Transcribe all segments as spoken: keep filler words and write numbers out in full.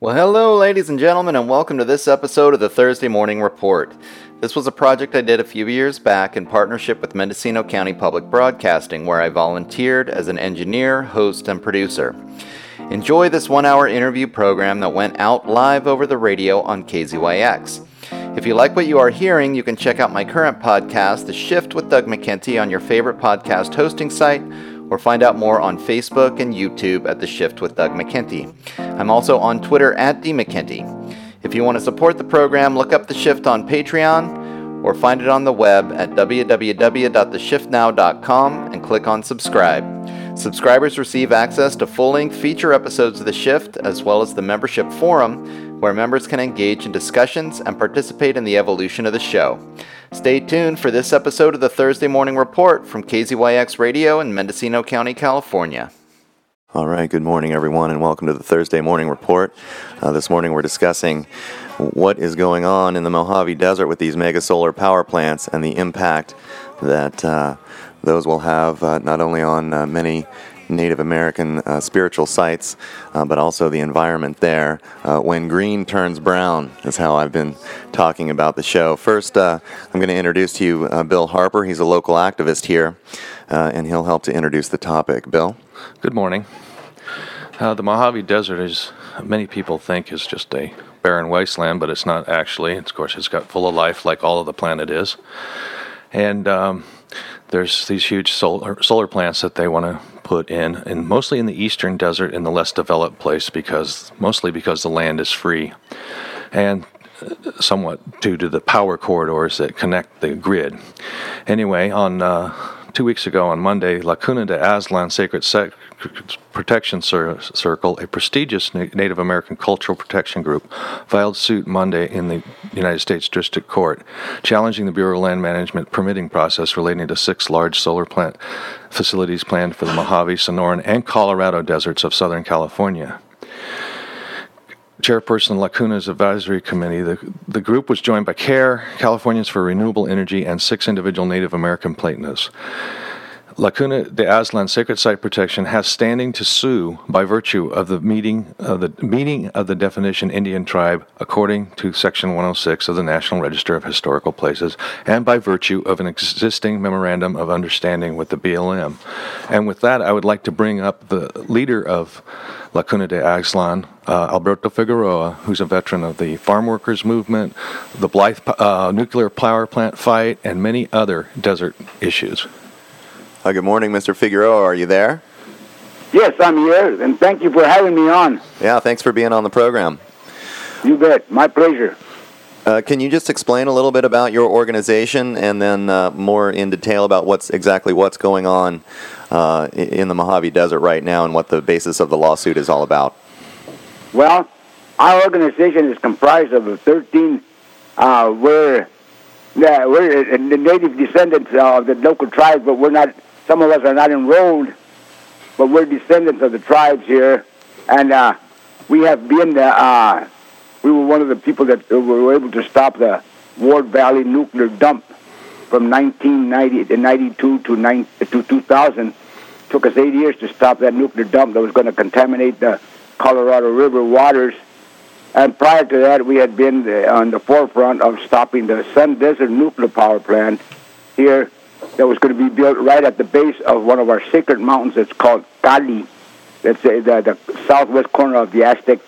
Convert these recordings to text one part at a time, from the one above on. Well, hello, ladies and gentlemen, and welcome to this episode of the Thursday Morning Report. This was a project I did a few years back in partnership with Mendocino County Public Broadcasting, where I volunteered as an engineer, host, and producer. Enjoy this one-hour interview program that went out live over the radio on K Z Y X. If you like what you are hearing, you can check out my current podcast, The Shift with Doug McKenty, on your favorite podcast hosting site, or find out more on Facebook and YouTube at The Shift with Doug McKenty. I'm also on Twitter at D McKenty. If you want to support the program, look up The Shift on Patreon or find it on the web at w w w dot the shift now dot com and click on subscribe. Subscribers receive access to full-length feature episodes of The Shift, as well as the membership forum, where members can engage in discussions and participate in the evolution of the show. Stay tuned for this episode of the Thursday Morning Report from K Z Y X Radio in Mendocino County, California. All right, good morning, everyone, and welcome to the Thursday Morning Report. Uh, this morning we're discussing what is going on in the Mojave Desert with these mega solar power plants and the impact that uh, those will have uh, not only on uh, many Native American uh, spiritual sites, uh, but also the environment there. Uh, when green turns brown is how I've been talking about the show. First, uh, I'm going to introduce to you uh, Bill Harper. He's a local activist here, uh, and he'll help to introduce the topic. Bill? Good morning. Uh, the Mojave Desert is, many people think, is just a barren wasteland, but it's not actually. It's, of course, it's got full of life like all of the planet is. And um, there's these huge solar, solar plants that they want to put in, and mostly in the eastern desert in the less developed place, because mostly because the land is free, and somewhat due to the power corridors that connect the grid. Anyway, on uh, two weeks ago on Monday, La Cuna de Aztlán Sacred Sec- Protection Cir- Circle, a prestigious na- Native American cultural protection group, filed suit Monday in the United States District Court, challenging the Bureau of Land Management permitting process relating to six large solar plant facilities planned for the Mojave, Sonoran, and Colorado deserts of Southern California. Chairperson of La Cuna's Advisory Committee, the, the group was joined by CARE, Californians for Renewable Energy, and six individual Native American Platanists. La Cuna de Aztlán Sacred Site Protection has standing to sue by virtue of the meeting of the meeting of the definition Indian tribe according to Section one oh six of the National Register of Historical Places, and by virtue of an existing memorandum of understanding with the B L M. And with that, I would like to bring up the leader of La Cuna de Aztlán, uh, Alberto Figueroa, who's a veteran of the farm workers movement, the Blythe uh, nuclear power plant fight, and many other desert issues. Uh, good morning, Mister Figueroa. Are you there? Yes, I'm here, and thank you for having me on. Yeah, thanks for being on the program. You bet. My pleasure. Uh, can you just explain a little bit about your organization, and then uh, more in detail about what's exactly what's going on uh, in the Mojave Desert right now and what the basis of the lawsuit is all about? Well, our organization is comprised of thirteen uh, we're, uh, we're uh, native descendants of the local tribes, but we're not... Some of us are not enrolled, but we're descendants of the tribes here, and uh, we have been, uh, uh, we were one of the people that were able to stop the Ward Valley nuclear dump from nineteen ninety-two to, nine, to two thousand. It took us eight years to stop that nuclear dump that was going to contaminate the Colorado River waters, and prior to that, we had been on the forefront of stopping the Sun Desert nuclear power plant here that was going to be built right at the base of one of our sacred mountains that's called Kali. That's the, the southwest corner of the Aztec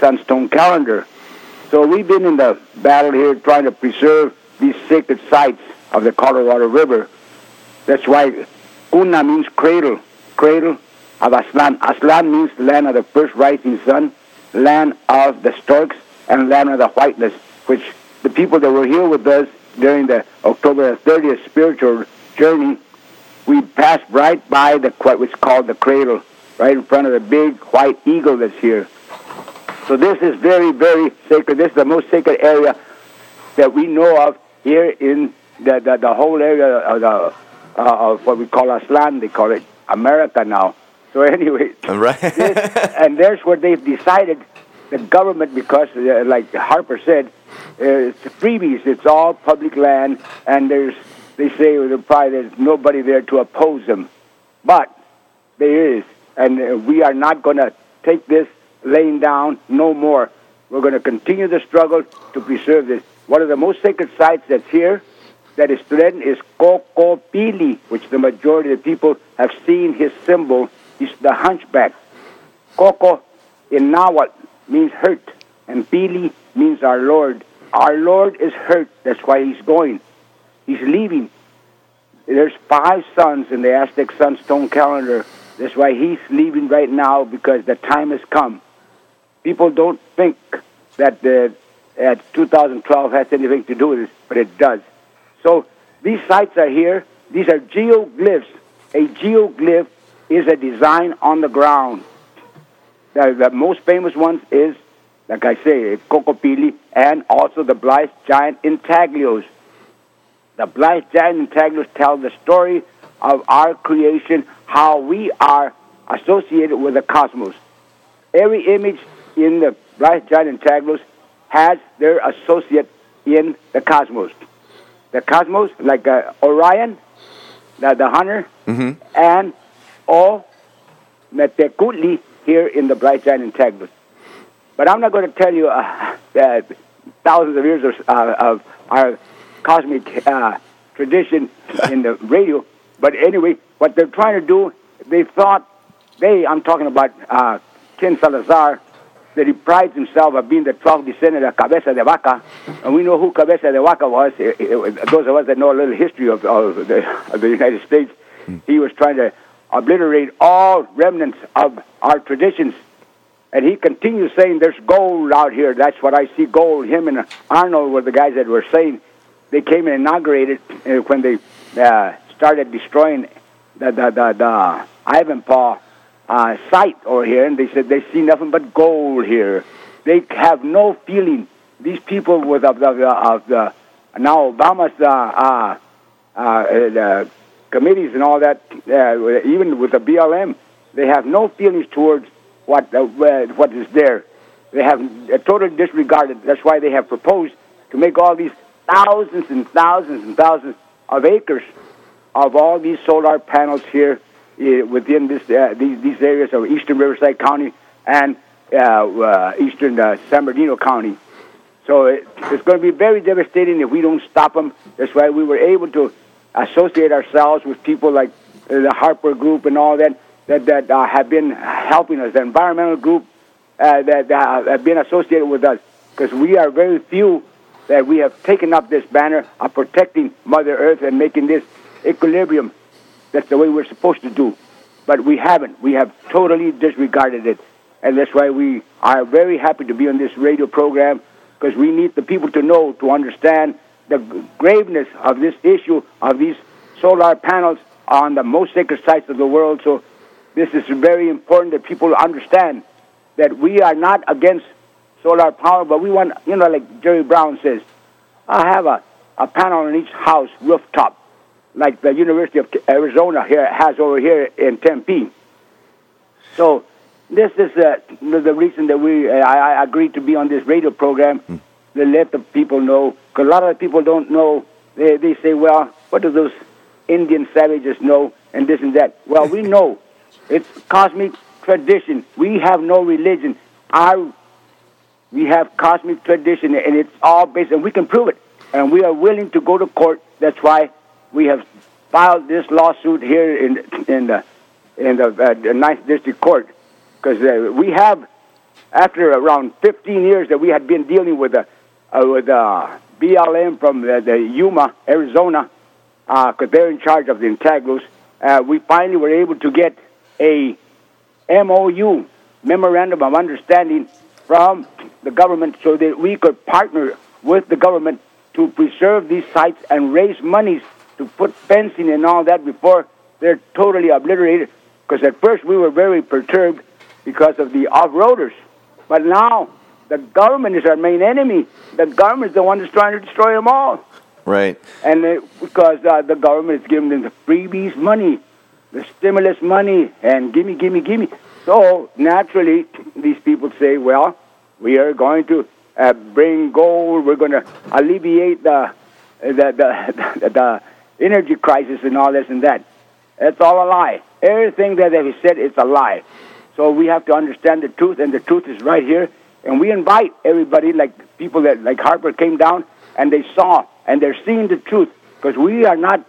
Sunstone Calendar. So we've been in the battle here trying to preserve these sacred sites of the Colorado River. That's why Cuna means cradle. Cradle of Aztlán. Aztlán means land of the first rising sun, land of the storks, and land of the whiteness, which the people that were here with us during the October thirtieth spiritual journey, we passed right by the what was called the cradle, right in front of the big white eagle that's here. So this is very, very sacred. This is the most sacred area that we know of here in the the, the whole area of, the, uh, of what we call Aztlán. They call it America now. So anyway, right. this, and there's where they've decided the government, because uh, like Harper said, Uh, it's freebies. It's all public land, and there's they say there's probably there's nobody there to oppose them, but there is, and uh, we are not going to take this laying down, no more. We're going to continue the struggle to preserve this. One of the most sacred sites that's here that is threatened is Kokopelli, which the majority of the people have seen his symbol. He's the hunchback. Koko in Nahuatl means hurt, and Pili means our Lord. Our Lord is hurt. That's why he's going. He's leaving. There's five suns in the Aztec Sunstone Calendar. That's why he's leaving right now, because the time has come. People don't think that the uh, two thousand twelve has anything to do with this, but it does. So these sites are here. These are geoglyphs. A geoglyph is a design on the ground. The, the most famous one is, like I say, Kokopelli, and also the Blythe Giant Intaglios. The Blythe Giant Intaglios tell the story of our creation, how we are associated with the cosmos. Every image in the Blythe Giant Intaglios has their associate in the cosmos. The cosmos, like uh, Orion, the, the hunter, mm-hmm. and O Metecutli here in the Blythe Giant Intaglios. But I'm not going to tell you uh, uh, thousands of years of, uh, of our cosmic uh, tradition in the radio. But anyway, what they're trying to do, they thought, they, I'm talking about uh, Ken Salazar, that he prides himself of being the twelfth descendant of Cabeza de Vaca. And we know who Cabeza de Vaca was. It, it, those of us that know a little history of, of, the, of the United States, mm. he was trying to obliterate all remnants of our traditions. And he continues saying, there's gold out here. That's what I see, gold. Him and Arnold were the guys that were saying. They came and inaugurated uh, when they uh, started destroying the, the, the, the Ivanpah uh, site over here. And they said, they see nothing but gold here. They have no feeling. These people with of the, of the now Obama's uh, uh, uh, the committees and all that, uh, even with the B L M, they have no feelings towards What uh, what is there. They have uh, totally disregarded. That's why they have proposed to make all these thousands and thousands and thousands of acres of all these solar panels here uh, within this uh, these, these areas of eastern Riverside County and uh, uh, eastern uh, San Bernardino County. So it, it's going to be very devastating if we don't stop them. That's why we were able to associate ourselves with people like uh, the Harper Group and all that, that, that uh, have been helping us, the environmental group uh, that uh, have been associated with us, because we are very few that we have taken up this banner of protecting Mother Earth and making this equilibrium. That's the way we're supposed to do. But we haven't. We have totally disregarded it. And that's why we are very happy to be on this radio program, because we need the people to know, to understand the graveness of this issue of these solar panels on the most sacred sites of the world. So this is very important that people understand that we are not against solar power, but we want, you know, like Jerry Brown says, I have a, a panel on each house rooftop, like the University of Arizona here has over here in Tempe. So this is uh, the reason that we uh, I, I agreed to be on this radio program, mm. to let the people know, because a lot of people don't know. They, they say, well, what do those Indian savages know, and this and that. Well, we know. It's cosmic tradition. We have no religion. Our, we have cosmic tradition, and it's all based, and we can prove it. And we are willing to go to court. That's why we have filed this lawsuit here in in the in the, uh, the Ninth District Court, because uh, we have, after around fifteen years that we had been dealing with the uh, with uh, B L M from the, the Yuma, Arizona, because uh, they're in charge of the Intaglios. Uh, we finally were able to get a M O U, Memorandum of Understanding, from the government so that we could partner with the government to preserve these sites and raise monies to put fencing and all that before they're totally obliterated. Because at first we were very perturbed because of the off-roaders. But now the government is our main enemy. The government is the one that's trying to destroy them all. Right. And it, because uh, the government is giving them the freebies money, the stimulus money, and gimme, gimme, gimme. So, naturally, these people say, well, we are going to uh, bring gold, we're going to alleviate the the, the the the energy crisis and all this and that. That's all a lie. Everything that they said is a lie. So we have to understand the truth, and the truth is right here. And we invite everybody, like people that, like Harper came down, and they saw, and they're seeing the truth, because we are not,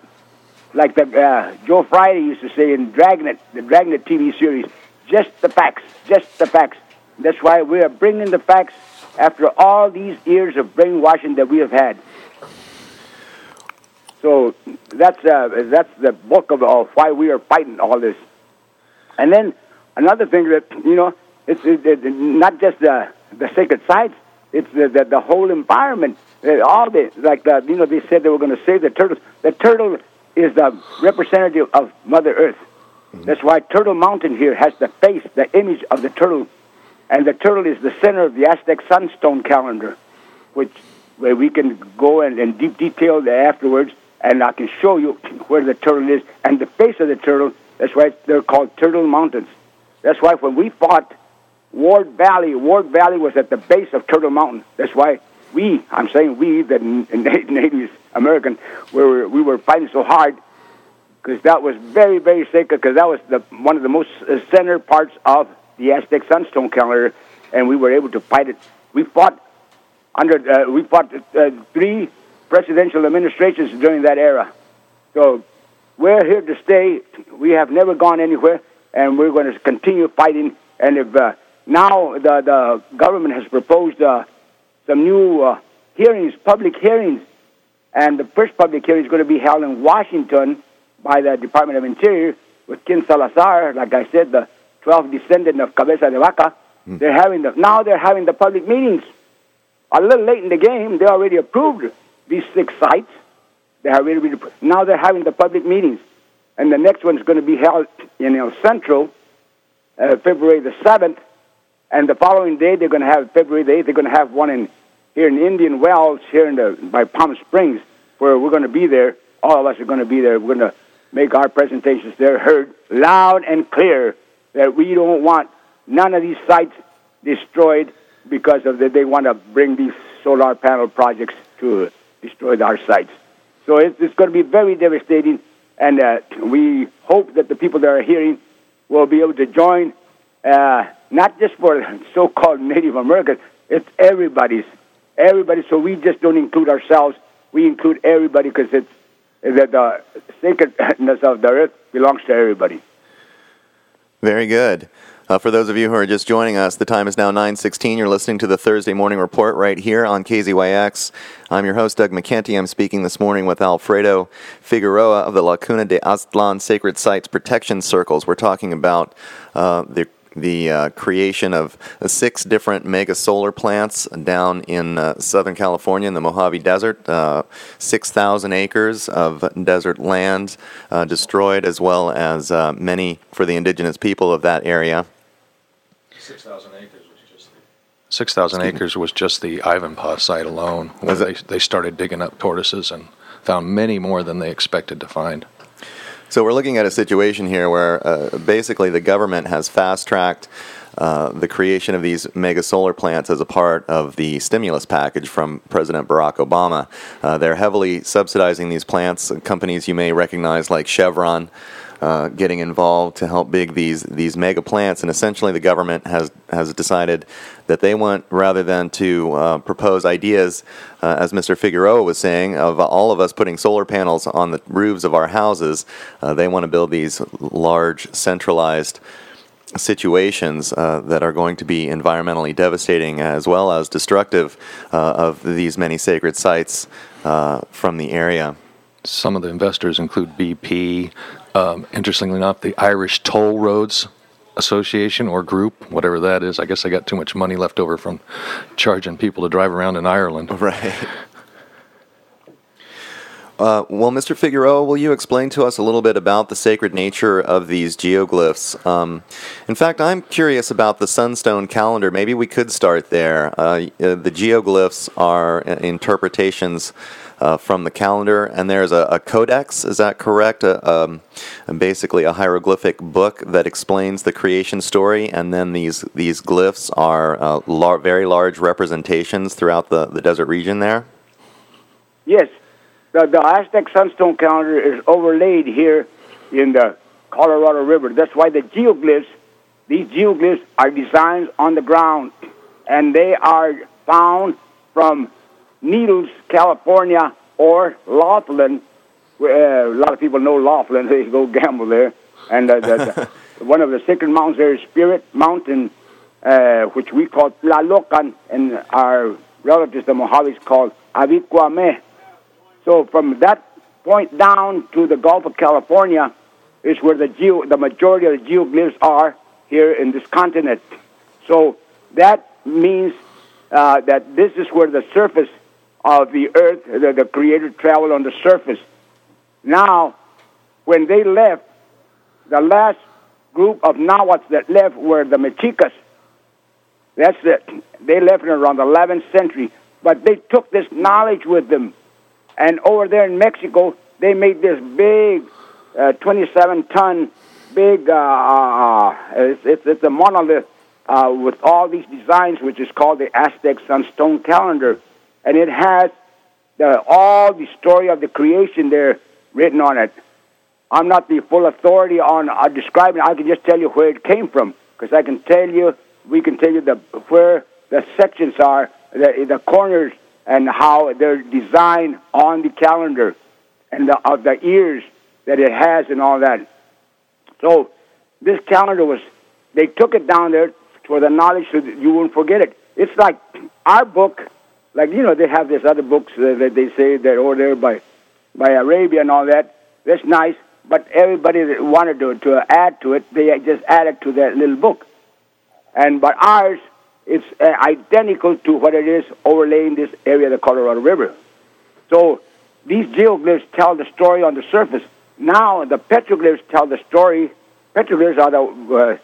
like the, uh, Joe Friday used to say in Dragnet, the Dragnet T V series, just the facts, just the facts. That's why we are bringing the facts after all these years of brainwashing that we have had. So that's uh, that's the bulk of, of why we are fighting all this. And then another thing that, you know, it's it, it, not just the, the sacred sites, it's the, the, the whole environment. All the, like, the, you know, they said they were going to save the turtles. The turtle is the representative of Mother Earth. Mm-hmm. That's why Turtle Mountain here has the face, the image of the turtle. And the turtle is the center of the Aztec Sunstone Calendar, which where we can go in, in deep detail afterwards, and I can show you where the turtle is and the face of the turtle. That's why they're called Turtle Mountains. That's why when we fought Ward Valley, Ward Valley was at the base of Turtle Mountain. That's why we, I'm saying we, the Native American, we were, we were fighting so hard, because that was very, very sacred, because that was the, one of the most center parts of the Aztec Sunstone Calendar, and we were able to fight it. We fought under, uh, we fought uh, three presidential administrations during that era. So we're here to stay. We have never gone anywhere, and we're going to continue fighting. And if uh, now the, the government has proposed uh, some new uh, hearings, public hearings, and the first public hearing is going to be held in Washington by the Department of Interior with Ken Salazar, like I said, the twelfth descendant of Cabeza de Vaca. Mm. They're having the, now they're having the public meetings. A little late in the game, they already approved these six sites. They have already now they're having the public meetings, and the next one is going to be held in El Centro, uh, February the seventh, and the following day they're going to have February the eighth. They're going to have one in here in Indian Wells, here in the by Palm Springs, where we're going to be there. All of us are going to be there. We're going to make our presentations there heard loud and clear that we don't want none of these sites destroyed because of that they want to bring these solar panel projects to destroy our sites. So it's, it's going to be very devastating, and uh, we hope that the people that are hearing will be able to join, uh, not just for so-called Native Americans, it's everybody's, everybody. So we just don't include ourselves, we include everybody, because it's that the sacredness of the earth belongs to everybody. Very good. Uh, for those of you who are just joining us, the time is now nine sixteen. You're listening to the Thursday Morning Report right here on K Z Y X. I'm your host, Doug McKenty. I'm speaking this morning with Alberto Figueroa of the La Cuna de Aztlán Sacred Sites Protection Circles. We're talking about uh, the the uh, creation of six different mega solar plants down in uh, Southern California in the Mojave Desert. Uh, six thousand acres of desert land uh, destroyed, as well as uh, many for the indigenous people of that area. six thousand acres was just the six thousand acres was just the Ivanpah site alone, where they, they started digging up tortoises and found many more than they expected to find. So we're looking at a situation here where uh, basically the government has fast-tracked uh, the creation of these mega solar plants as a part of the stimulus package from President Barack Obama. Uh, they're heavily subsidizing these plants. Companies you may recognize like Chevron Uh, getting involved to help big these these mega plants, and essentially the government has has decided that they want, rather than to uh, propose ideas, uh, as Mister Figueroa was saying, of all of us putting solar panels on the roofs of our houses, uh, they want to build these large centralized situations uh, that are going to be environmentally devastating as well as destructive uh, of these many sacred sites uh, from the area. Some of the investors include B P. Um, interestingly enough, the Irish Toll Roads Association or group, whatever that is. I guess I got too much money left over from charging people to drive around in Ireland. Right. Uh, well, Mister Figueroa, will you explain to us a little bit about the sacred nature of these geoglyphs? Um, in fact, I'm curious about the Sunstone Calendar. Maybe we could start there. Uh, the geoglyphs are interpretations Uh, from the calendar, and there's a, a codex, is that correct? Uh, um, basically a hieroglyphic book that explains the creation story, and then these these glyphs are uh, lar- very large representations throughout the, the desert region there? Yes. The, the Aztec Sunstone Calendar is overlaid here in the Colorado River. That's why the geoglyphs These geoglyphs are designs on the ground, and they are found from Needles, California, or Laughlin. Uh, a lot of people know Laughlin. They go gamble there. And uh, the, the, one of the sacred mountains there is Spirit Mountain, uh, which we call Tlalocan, and our relatives, the Mojaves, call Abiquamé. So from that point down to the Gulf of California is where the geo, the majority of the geoglyphs are here in this continent. So that means uh, that this is where the surface of the earth, the, the Creator traveled on the surface. Now, when they left, the last group of Nahuatl that left were the Mexicas. That's it. They left in around the eleventh century, but they took this knowledge with them. And over there in Mexico, they made this big uh, twenty-seven ton, big, uh, uh, it's, it's, it's a monolith uh, with all these designs, which is called the Aztec Sunstone Calendar. And it has the, all the story of the creation there written on it. I'm not the full authority on uh, describing it. I can just tell you where it came from, because I can tell you, we can tell you the, where the sections are, the, the corners, and how they're designed on the calendar, and the, of the years that it has and all that. So this calendar was, they took it down there for the knowledge so that you wouldn't forget it. It's like our book, like, you know, they have these other books that they say they're over there by, by Arabia and all that. That's nice, but everybody that wanted to, to add to it, they just added to that little book. And but ours, it's identical to what it is overlaying this area of the Colorado River. So these geoglyphs tell the story on the surface. Now the petroglyphs tell the story. Petroglyphs are the,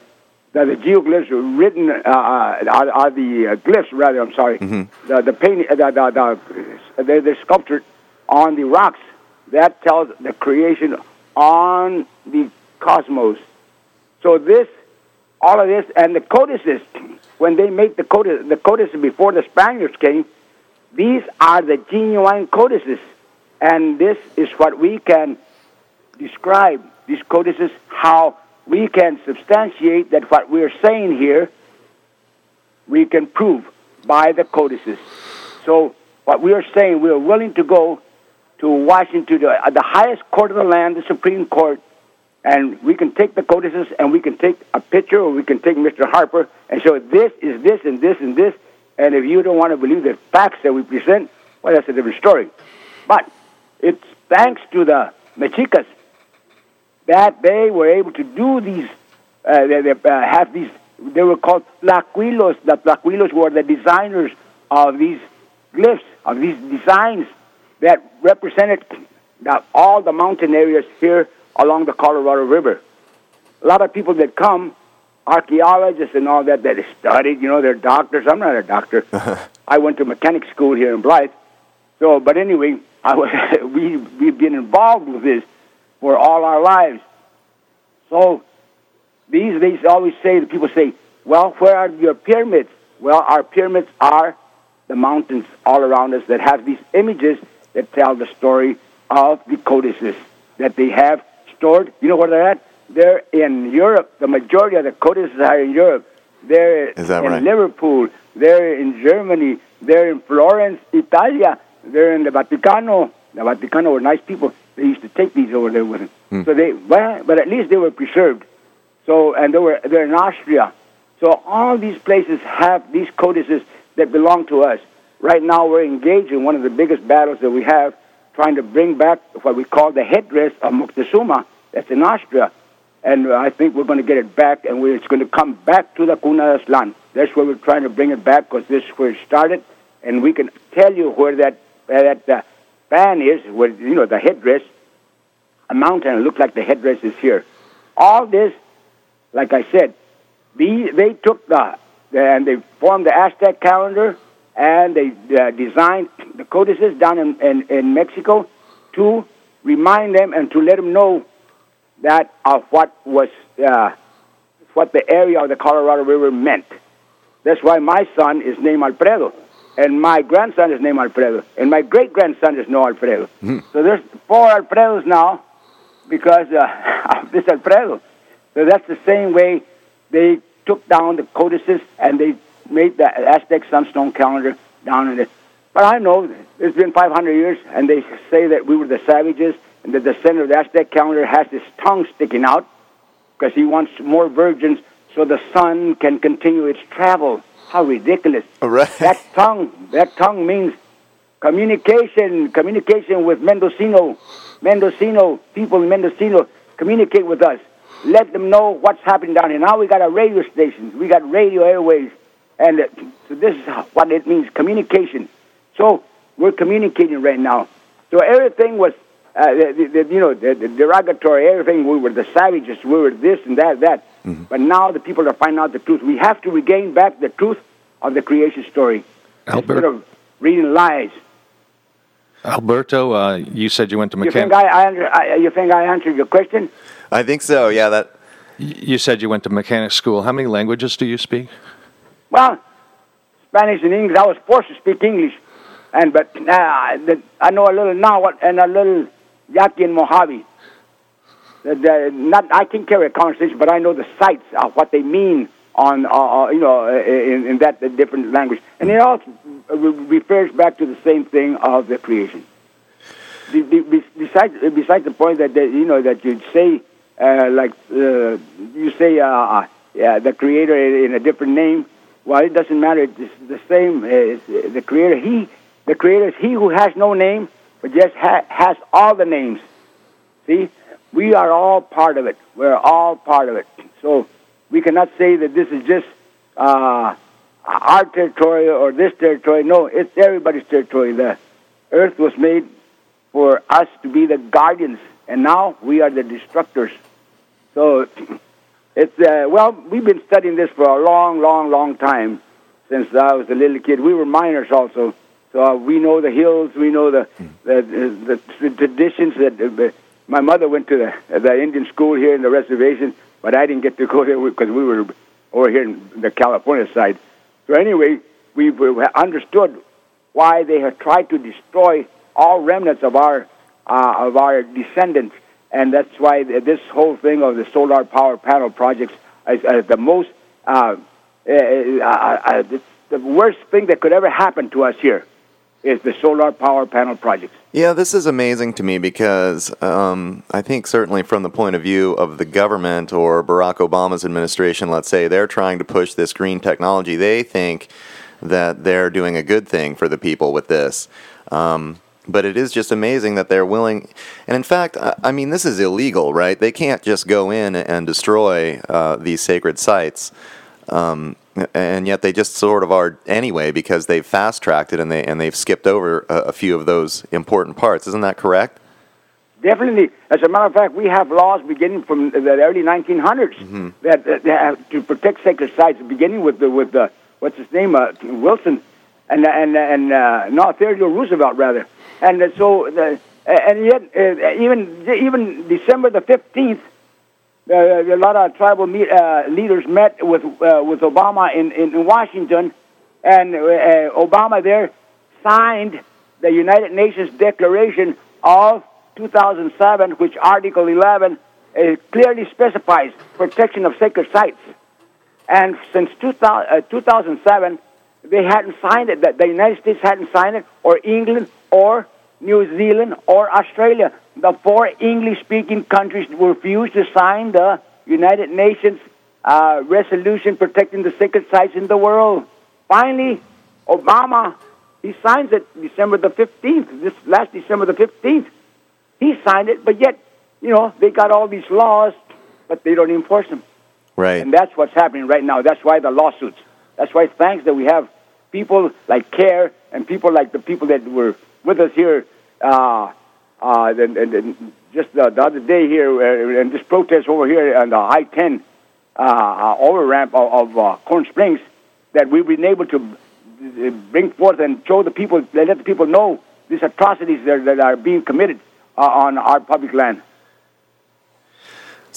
uh, the geoglyphs written, uh, are, are the uh, glyphs, rather, I'm sorry. Mm-hmm. The, the, paint, the, the, the, the, the sculpture on the rocks. That tells the creation on the cosmos. So this, all of this, and the codices, when they make the codices, the codices before the Spaniards came, these are the genuine codices. And this is what we can describe, these codices, how we can substantiate that what we're saying here, we can prove by the codices. So what we are saying, we are willing to go to Washington, to the, the highest court of the land, the Supreme Court, and we can take the codices, and we can take a picture, or we can take Mister Harper, and show this is this, and this, and this. And if you don't want to believe the facts that we present, well, that's a different story. But it's thanks to the Mexicas that they were able to do these, uh, they, they uh, have these, they were called tlaquilos. The tlaquilos were the designers of these glyphs, of these designs that represented the, all the mountain areas here along the Colorado River. A lot of people that come, archaeologists and all that, that studied, you know, they're doctors. I'm not a doctor. I went to mechanic school here in Blythe. So, but anyway, I was, we, we've been involved with this for all our lives. So these, they always say, the people say, well, where are your pyramids? Well, our pyramids are the mountains all around us that have these images that tell the story of the codices that they have stored. You know where they're at? They're in Europe. The majority of the codices are in Europe. They're in right? Liverpool. They're in Germany. They're in Florence, Italia. They're in the Vaticano. The Vaticano were nice people. They used to take these over there with them. Mm. So they, well, but at least they were preserved. So and they were they're in Austria. So all these places have these codices that belong to us. Right now we're engaged in one of the biggest battles that we have, trying to bring back what we call the headdress of Moctezuma. That's in Austria. And I think we're going to get it back, and it's going to come back to La Cuna de Aztlán. That's where we're trying to bring it back, because this is where it started. And we can tell you where that where that uh, fan is, where, you know, the headdress, a mountain. It looks like the headdress is here. All this, like I said, the, they took the, the, and they formed the Aztec calendar, and they uh, designed the codices down in, in, in Mexico to remind them and to let them know that of what was uh, what the area of the Colorado River meant. That's why my son is named Alfredo, and my grandson is named Alfredo, and my great-grandson is no Alfredo. Mm. So there's four Alfredos now because uh, of this Alfredo. So that's the same way they took down the codices and they made the Aztec Sunstone Calendar down in it. But I know it's been five hundred years, and they say that we were the savages, and that the center of the Aztec calendar has his tongue sticking out because he wants more virgins so the sun can continue its travel. How ridiculous. All right. That tongue, that tongue means communication, communication with Mendocino. Mendocino, people in Mendocino, communicate with us. Let them know what's happening down here. Now we got a radio station. We got radio airwaves. And uh, so this is what it means, communication. So we're communicating right now. So everything was, uh, the, the, you know, the, the derogatory, everything. We were the savages. We were this and that, that. Mm-hmm. But now the people are finding out the truth. We have to regain back the truth of the creation story. Albert. Instead of reading lies. Alberto, uh, you said you went to McKenty. You think I, I, answer, I, you think I answered your question? I think so, yeah. That. You said you went to mechanic school. How many languages do you speak? Well, Spanish and English. I was forced to speak English. And but uh, the, I know a little Nahuatl and a little Yaqui and Mojave. The, the, not I can carry a conversation, but I know the sites of what they mean on uh, you know in, in that different language, and it all refers back to the same thing of the creation. Be, be, besides, besides the point that they, you know that you say uh, like uh, you say uh, yeah, the creator in a different name. Well, it doesn't matter. It's the same. It's the creator. He. The Creator is He who has no name, but just ha- has all the names. See? We are all part of it. We're all part of it. So we cannot say that this is just uh, our territory or this territory. No, it's everybody's territory. The earth was made for us to be the guardians, and now we are the destructors. So it's, uh, well, we've been studying this for a long, long, long time since I was a little kid. We were miners also. So uh, we know the hills, we know the the, the, the traditions. That uh, my mother went to the, the Indian school here in the reservation, but I didn't get to go there because we were over here in the California side. So anyway, we understood why they have tried to destroy all remnants of our uh, of our descendants, and that's why this whole thing of the solar power panel projects is uh, the most uh, uh, uh, the worst thing that could ever happen to us here. Is the solar power panel project. Yeah, this is amazing to me because um, I think certainly from the point of view of the government or Barack Obama's administration, let's say, they're trying to push this green technology. They think that they're doing a good thing for the people with this. Um, but it is just amazing that they're willing. And in fact, I, I mean, this is illegal, right? They can't just go in and destroy uh, these sacred sites. Um And yet they just sort of are anyway because they've fast-tracked it and, they, and they've skipped over a, a few of those important parts. Isn't that correct? Definitely. As a matter of fact, we have laws beginning from the early nineteen hundreds mm-hmm. that, that have to protect sacred sites, beginning with the, with the, what's his name, uh, Wilson, and and and uh, no, Theodore Roosevelt, rather. And uh, so, uh, and yet, uh, even even December the fifteenth, Uh, a lot of tribal meet, uh, leaders met with uh, with Obama in, in Washington, and uh, Obama there signed the United Nations Declaration of two thousand seven, which Article eleven uh, clearly specifies protection of sacred sites. And since two thousand, uh, two thousand seven, they hadn't signed it, that the United States hadn't signed it, or England, or New Zealand, or Australia. The four English-speaking countries refused to sign the United Nations uh, resolution protecting the sacred sites in the world. Finally, Obama, he signs it December the fifteenth, this last December the fifteenth. He signed it, but yet, you know, they got all these laws, but they don't enforce them. Right. And that's what's happening right now. That's why the lawsuits. That's why thanks that we have people like CARE and people like the people that were with us here uh Uh, and, and, and just the, the other day here, uh, and this protest over here on the I ten uh, over-ramp of, of uh, Corn Springs, that we've been able to bring forth and show the people, let the people know these atrocities that are, that are being committed uh, on our public land.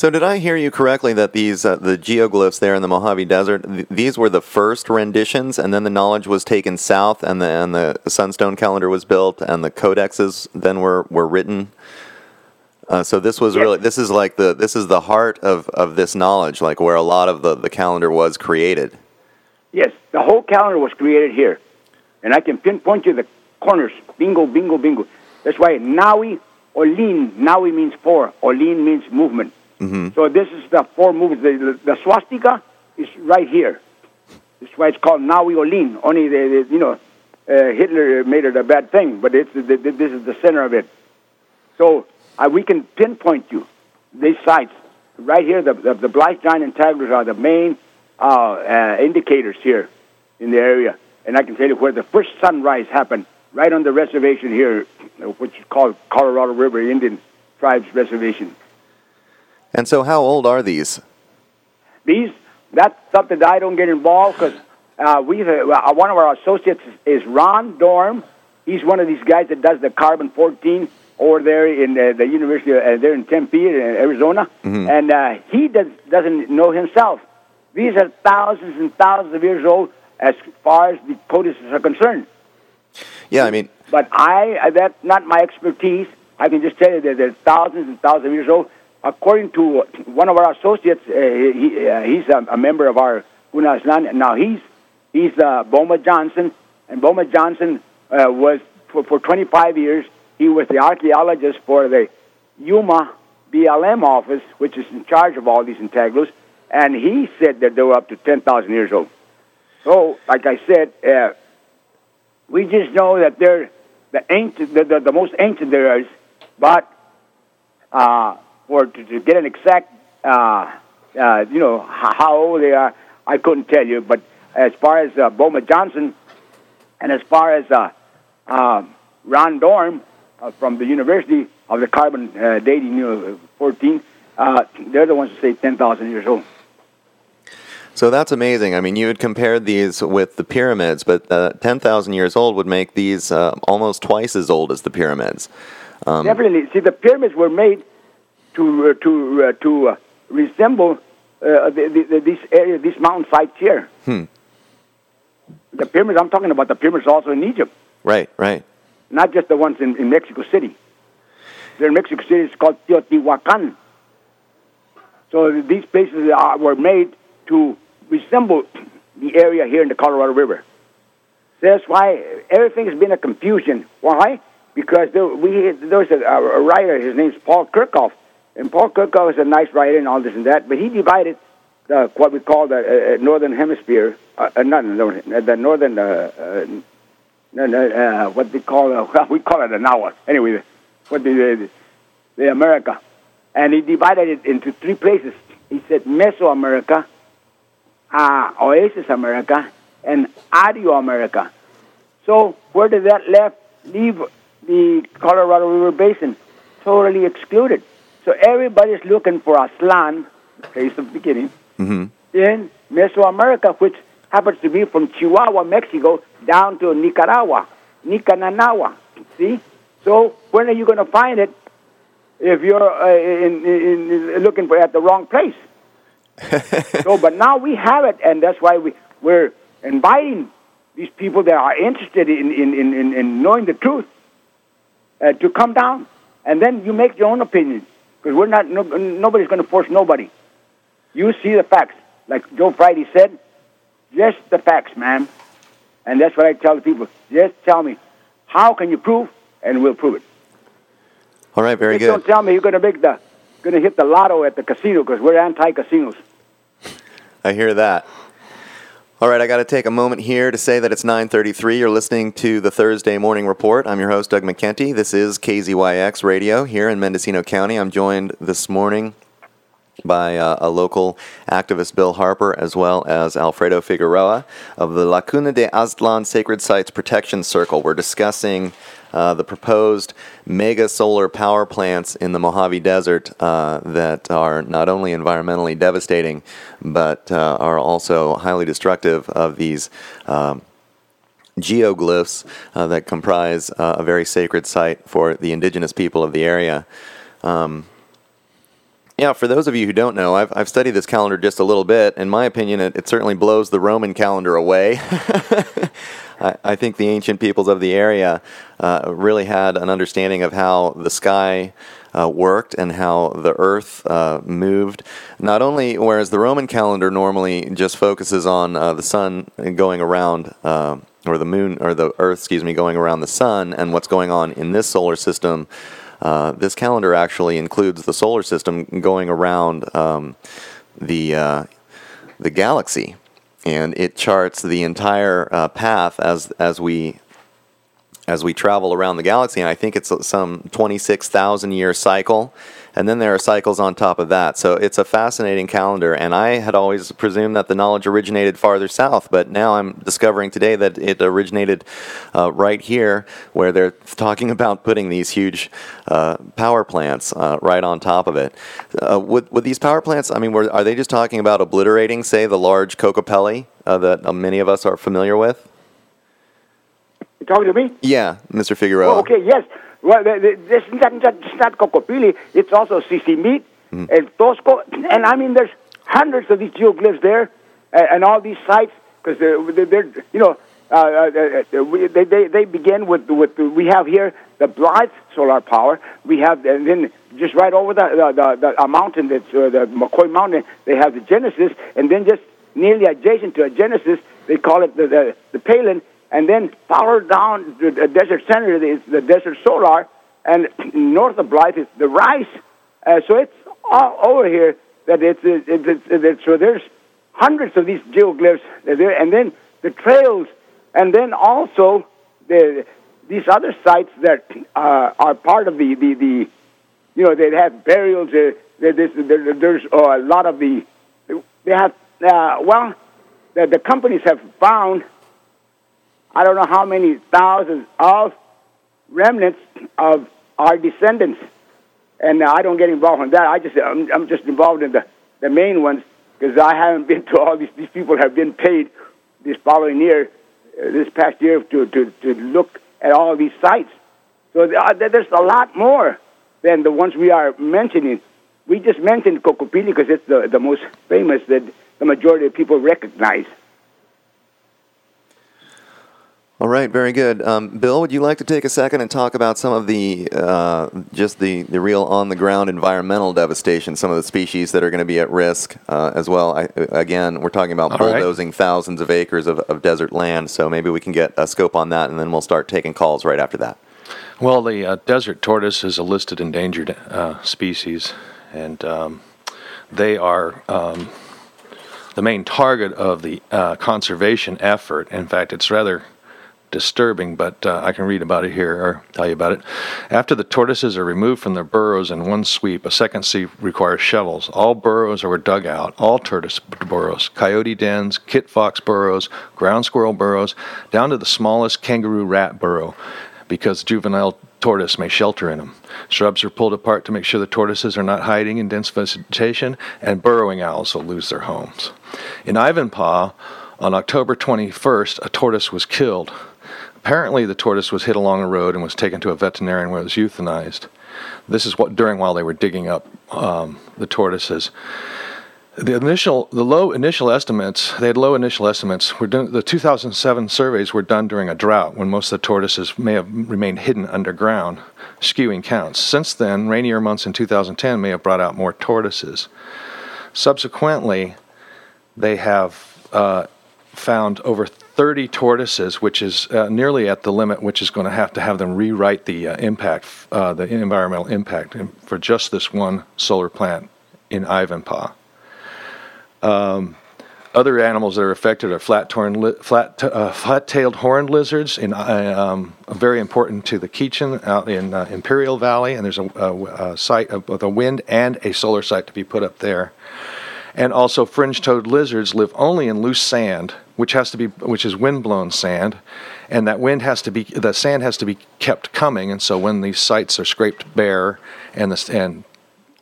So did I hear you correctly that these uh, the geoglyphs there in the Mojave Desert, th- these were the first renditions, and then the knowledge was taken south, and the and the Sunstone Calendar was built, and the codexes then were, were written? Uh, so this was yep. really this is like the this is the heart of, of this knowledge, like where a lot of the, the calendar was created. Yes, the whole calendar was created here, and I can pinpoint you the corners. Bingo, bingo, bingo. That's why Nahui Ollin. Nahui means four. Ollin means movement. Mm-hmm. So this is the four movements. The, the, the swastika is right here. That's why it's called Nahui Ollin. Only the, the you know uh, Hitler made it a bad thing, but it's the, the, this is the center of it. So. Uh, we can pinpoint you, these sites. Right here, the the, the Blythe Giant Intaglios are the main uh, uh, indicators here in the area. And I can tell you where the first sunrise happened, right on the reservation here, which is called Colorado River Indian Tribes Reservation. And so how old are these? These? That's something that I don't get involved because uh, we uh, one of our associates is Ron Dorm. He's one of these guys that does the carbon fourteen over there in the, the university, uh, there in Tempe, uh, Arizona, mm-hmm. and uh, he does, doesn't know himself. These are thousands and thousands of years old as far as the codices are concerned. Yeah, I mean... But I, that's not my expertise. I can just tell you that they're thousands and thousands of years old. According to one of our associates, uh, he, uh, he's a, a member of our Una Aztlán. Now, he's, he's uh, Boma Johnson, and Boma Johnson uh, was, for, for twenty-five years, he was the archaeologist for the Yuma B L M office, which is in charge of all these intaglios, and he said that they were up to ten thousand years old. So, like I said, uh, we just know that they're the ancient, the, the, the most ancient there is, but uh, for to, to get an exact, uh, uh, you know, how old they are, I couldn't tell you. But as far as uh, Boma Johnson and as far as uh, uh, Ron Dorm, Uh, from the University of the Carbon uh, Dating you know, fourteen, uh, they're the ones who say ten thousand years old. So that's amazing. I mean, you had compared these with the pyramids, but uh, ten thousand years old would make these uh, almost twice as old as the pyramids. Um, Definitely. See, the pyramids were made to uh, to uh, to uh, resemble uh, the, the, the, this area, these mountain sites here. Hmm. The pyramids, I'm talking about the pyramids also in Egypt. Right, right. Not just the ones in, in Mexico City. They're in Mexico City, it's called Teotihuacan. So these places are, were made to resemble the area here in the Colorado River. That's why everything has been a confusion. Why? Because there, we, there was a, a writer, his name's Paul Kirchhoff, and Paul Kirchhoff is a nice writer and all this and that, but he divided the, what we call the uh, northern hemisphere, uh, not the northern... Uh, uh, No, no, uh, what they call uh, we call it a Nahuatl. Anyway, what the, the the America, and he divided it into three places. He said Mesoamerica, uh, Oasis America, and Adio America. So where did that left leave the Colorado River Basin? Totally excluded. So everybody's looking for Aztlán, place of beginning, mm-hmm. in Mesoamerica, which happens to be from Chihuahua, Mexico, down to Nicaragua, Nicananawa. See? So when are you going to find it if you're uh, in, in looking for at the wrong place? So, but now we have it, and that's why we, we're inviting these people that are interested in, in, in, in knowing the truth uh, to come down, and then you make your own opinion, because we're not no, nobody's going to force nobody. You see the facts. Like Joe Friday said, just the facts, ma'am. And that's what I tell the people. Just tell me, how can you prove, and we'll prove it. All right, very just good. Don't tell me you're going to make the, going to hit the lotto at the casino, because we're anti-casinos. I hear that. All right, I got to take a moment here to say that it's nine thirty-three. You're listening to the Thursday Morning Report. I'm your host, Doug McKenty. This is K Z Y X Radio here in Mendocino County. I'm joined this morning by uh, a local activist, Bill Harper, as well as Alberto Figueroa of the La Cuna de Aztlán Sacred Sites Protection Circle. We're discussing uh, the proposed mega solar power plants in the Mojave Desert uh, that are not only environmentally devastating, but uh, are also highly destructive of these um, geoglyphs uh, that comprise uh, a very sacred site for the indigenous people of the area. Um, Yeah, for those of you who don't know, I've I've studied this calendar just a little bit. In my opinion, it, it certainly blows the Roman calendar away. I, I think the ancient peoples of the area uh, really had an understanding of how the sky uh, worked and how the earth uh, moved. Not only, whereas the Roman calendar normally just focuses on uh, the sun going around, uh, or the moon, or the earth, excuse me, going around the sun and what's going on in this solar system. Uh, this calendar actually includes the solar system going around um, the uh, the galaxy, and it charts the entire uh, path as as we as we travel around the galaxy. And I think it's some twenty-six thousand year cycle, and then there are cycles on top of that. So it's a fascinating calendar, and I had always presumed that the knowledge originated farther south, but now I'm discovering today that it originated uh, right here, where they're talking about putting these huge uh, power plants uh, right on top of it. Uh, with, with these power plants, I mean, were, are they just talking about obliterating, say, the large Kokopelli uh, that uh, many of us are familiar with? You talking to me? Yeah, Mister Figueroa. Oh, okay, yes. Well, it's not, it's not Kokopelli, it's also Sisimit mm-hmm. and Tosco, and I mean, there's hundreds of these geoglyphs there, and, and all these sites, because they're, they're, you know, uh, they, they they begin with, with, we have here the Blythe solar power, we have, and then just right over the, the, the a mountain, that's uh, the McCoy Mountain, they have the Genesis, and then just nearly adjacent to a Genesis, they call it the, the, the Palin. And then power down to the desert center is the desert solar, and north of Blythe is the rice. Uh, so it's all over here that it's, it's, it's, it's so there's hundreds of these geoglyphs there, and then the trails, and then also the, these other sites that uh, are part of the, the, the you know, they have burials. Uh, there's there's a lot of the they have uh, well the, the companies have found. I don't know how many thousands of remnants of our descendants, and I don't get involved in that. I just I'm, I'm just involved in the, the main ones because I haven't been to all these. These people have been paid this following year, uh, this past year, to, to, to look at all these sites. So there are, there's a lot more than the ones we are mentioning. We just mentioned Kokopelli because it's the, the most famous that the majority of people recognize. All right, very good. Um, Bill, would you like to take a second and talk about some of the, uh, just the, the real on-the-ground environmental devastation, some of the species that are going to be at risk uh, as well? I, again, we're talking about All bulldozing right. thousands of acres of, of desert land, so maybe we can get a scope on that, and then we'll start taking calls right after that. Well, the uh, desert tortoise is a listed endangered uh, species, and um, they are... Um, the main target of the uh, conservation effort. In fact, it's rather... disturbing, but uh, I can read about it here or tell you about it. After the tortoises are removed from their burrows in one sweep, a second sweep requires shovels. All burrows were dug out, all tortoise burrows, coyote dens, kit fox burrows, ground squirrel burrows, down to the smallest kangaroo rat burrow, because juvenile tortoise may shelter in them. Shrubs are pulled apart to make sure the tortoises are not hiding in dense vegetation, and burrowing owls will lose their homes. In Ivanpah, on October twenty-first, a tortoise was killed. Apparently, the tortoise was hit along a road and was taken to a veterinarian where it was euthanized. This is what during while they were digging up um, the tortoises. The initial, the low initial estimates, they had low initial estimates. Were done, the two thousand seven surveys were done during a drought when most of the tortoises may have remained hidden underground, skewing counts. Since then, rainier months in two thousand ten may have brought out more tortoises. Subsequently, they have uh, found over thirty tortoises, which is uh, nearly at the limit, which is going to have to have them rewrite the uh, impact, uh, the environmental impact for just this one solar plant in Ivanpah. Um, other animals that are affected are flat-tailed li- flat, uh, flat-tailed horned lizards, in, uh, um, very important to the Kichin out in uh, Imperial Valley, and there's a, a, a site of both a wind and a solar site to be put up there. And also, fringe-toed lizards live only in loose sand, which has to be, which is wind-blown sand, and that wind has to be, the sand has to be kept coming. And so, when these sites are scraped bare and the, and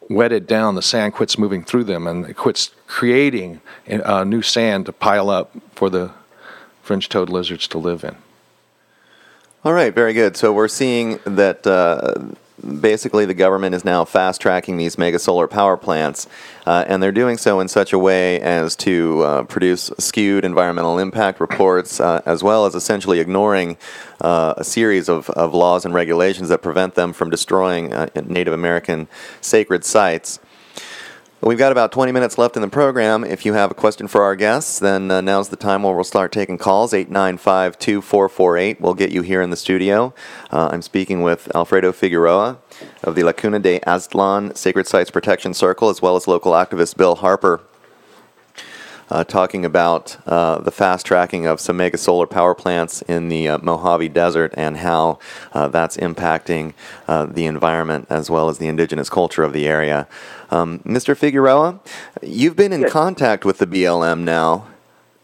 wetted down, the sand quits moving through them and it quits creating uh, new sand to pile up for the fringe-toed lizards to live in. All right, very good. So we're seeing that. Uh basically the government is now fast-tracking these mega solar power plants, uh, and they're doing so in such a way as to uh, produce skewed environmental impact reports, uh, as well as essentially ignoring uh, a series of, of laws and regulations that prevent them from destroying uh, Native American sacred sites. We've got about twenty minutes left in the program. If you have a question for our guests, then uh, now's the time where we'll start taking calls, eight nine five, two four four eight. We'll get you here in the studio. Uh, I'm speaking with Alberto Figueroa of the La Cuna de Aztlán Sacred Sites Protection Circle, as well as local activist Bill Harper, uh, talking about uh, the fast-tracking of some mega solar power plants in the uh, Mojave Desert and how uh, that's impacting uh, the environment as well as the indigenous culture of the area. Um, Mister Figueroa, you've been in yes. contact with the B L M now,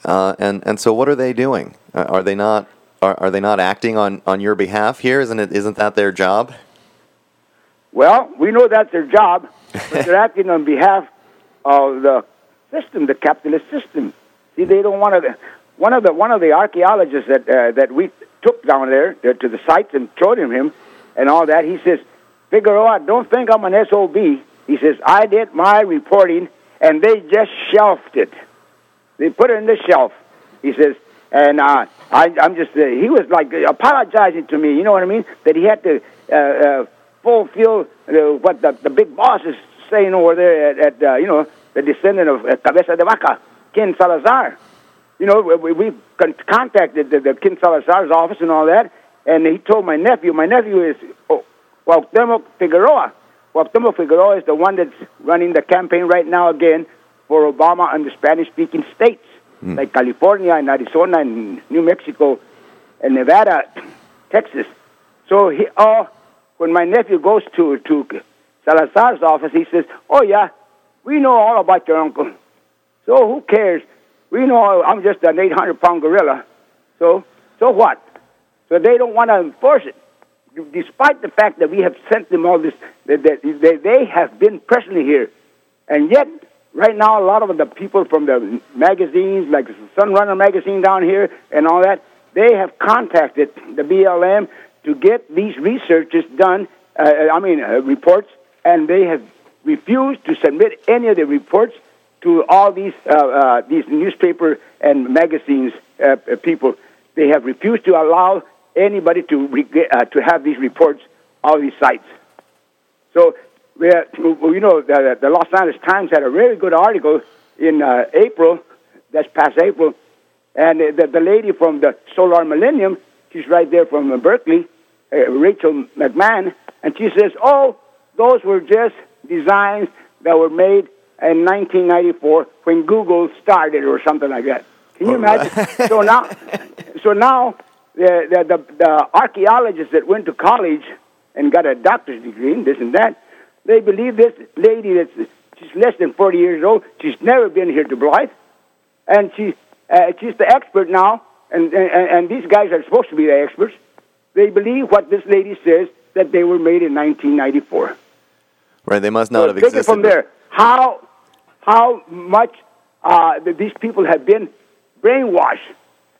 uh, and and so what are they doing? Uh, are they not are, are they not acting on, on your behalf here? Isn't it isn't that their job? Well, we know that's their job, but they're acting on behalf of the system, the capitalist system. See, they don't want to. One of the one of the archaeologists that uh, that we took down there to the site and showed him him and all that. He says, Figueroa, don't think I'm an S O B. He says, I did my reporting, and they just shelved it. They put it in the shelf. He says, and uh, I, I'm just, uh, he was like apologizing to me, you know what I mean, that he had to uh, uh, fulfill uh, what the, the big boss is saying over there at, at uh, you know, the descendant of uh, Cabeza de Vaca, Ken Salazar. You know, we, we con- contacted the, the Ken Salazar's office and all that, and he told my nephew, my nephew is oh, Cuauhtemoc Figueroa. Well, Cuauhtemoc Figueroa is the one that's running the campaign right now again for Obama and the Spanish-speaking states, mm. like California and Arizona and New Mexico and Nevada, Texas. So he, oh, when my nephew goes to, to Salazar's office, he says, oh, yeah, we know all about your uncle. So who cares? We know I'm just an eight hundred pound gorilla. So, so what? So they don't want to enforce it. Despite the fact that we have sent them all this, that they, they have been personally here. And yet, right now, a lot of the people from the magazines, like Sunrunner magazine down here and all that, they have contacted the B L M to get these researches done, uh, I mean, uh, reports, and they have refused to submit any of the reports to all these, uh, uh, these newspaper and magazines uh, people. They have refused to allow anybody to re- uh, to have these reports on these sites. So, we had, you know, the, the Los Angeles Times had a very good article in uh, April, that's past April, and the, the lady from the Solar Millennium, she's right there from Berkeley, uh, Rachel McMahon, and she says, oh, those were just designs that were made in nineteen ninety-four when Google started or something like that. Can you imagine? so now, So now... The, the the the archaeologists that went to college and got a doctor's degree and this and that, they believe this lady that's she's less than forty years old. She's never been here to Blythe, and she uh, she's the expert now. And, and and these guys are supposed to be the experts. They believe what this lady says that they were made in nineteen ninety-four. Right, they must not so have existed. Take it from there. How how much uh, these people have been brainwashed.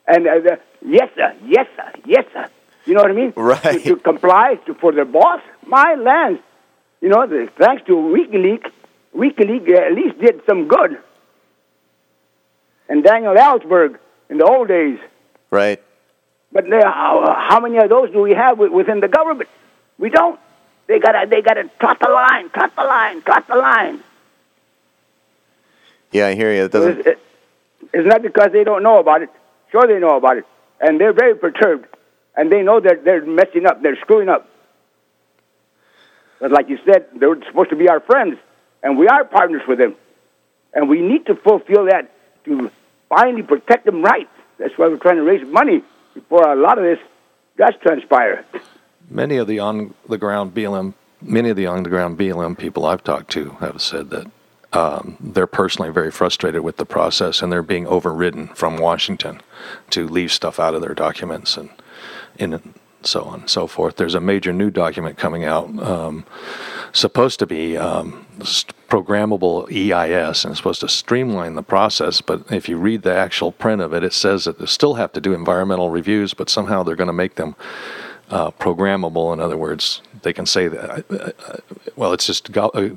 And uh, the, yes, sir, yes, sir, yes, sir. You know what I mean? Right. To, to comply to, for their boss, my land. You know, the, thanks to WikiLeaks, WikiLeaks at least did some good. And Daniel Ellsberg in the old days. Right. But now, how, how many of those do we have within the government? We don't. They gotta, they gotta trot the line, trot the line, trot the line. Yeah, I hear you. It doesn't. It's, it's not because they don't know about it. Sure they know about it, and they're very perturbed, and they know that they're messing up, they're screwing up. But like you said, they're supposed to be our friends, and we are partners with them. And we need to fulfill that to finally protect them right. That's why we're trying to raise money before a lot of this does transpire. Many of the on-the-ground B L M, many of the on-the-ground B L M people I've talked to have said that Um, they're personally very frustrated with the process, and they're being overridden from Washington to leave stuff out of their documents and, and so on and so forth. There's a major new document coming out, um, supposed to be um, programmable E I S, and it's supposed to streamline the process, but if you read the actual print of it, it says that they still have to do environmental reviews, but somehow they're going to make them uh, programmable. In other words, they can say that, uh, uh, well, it's just go- uh,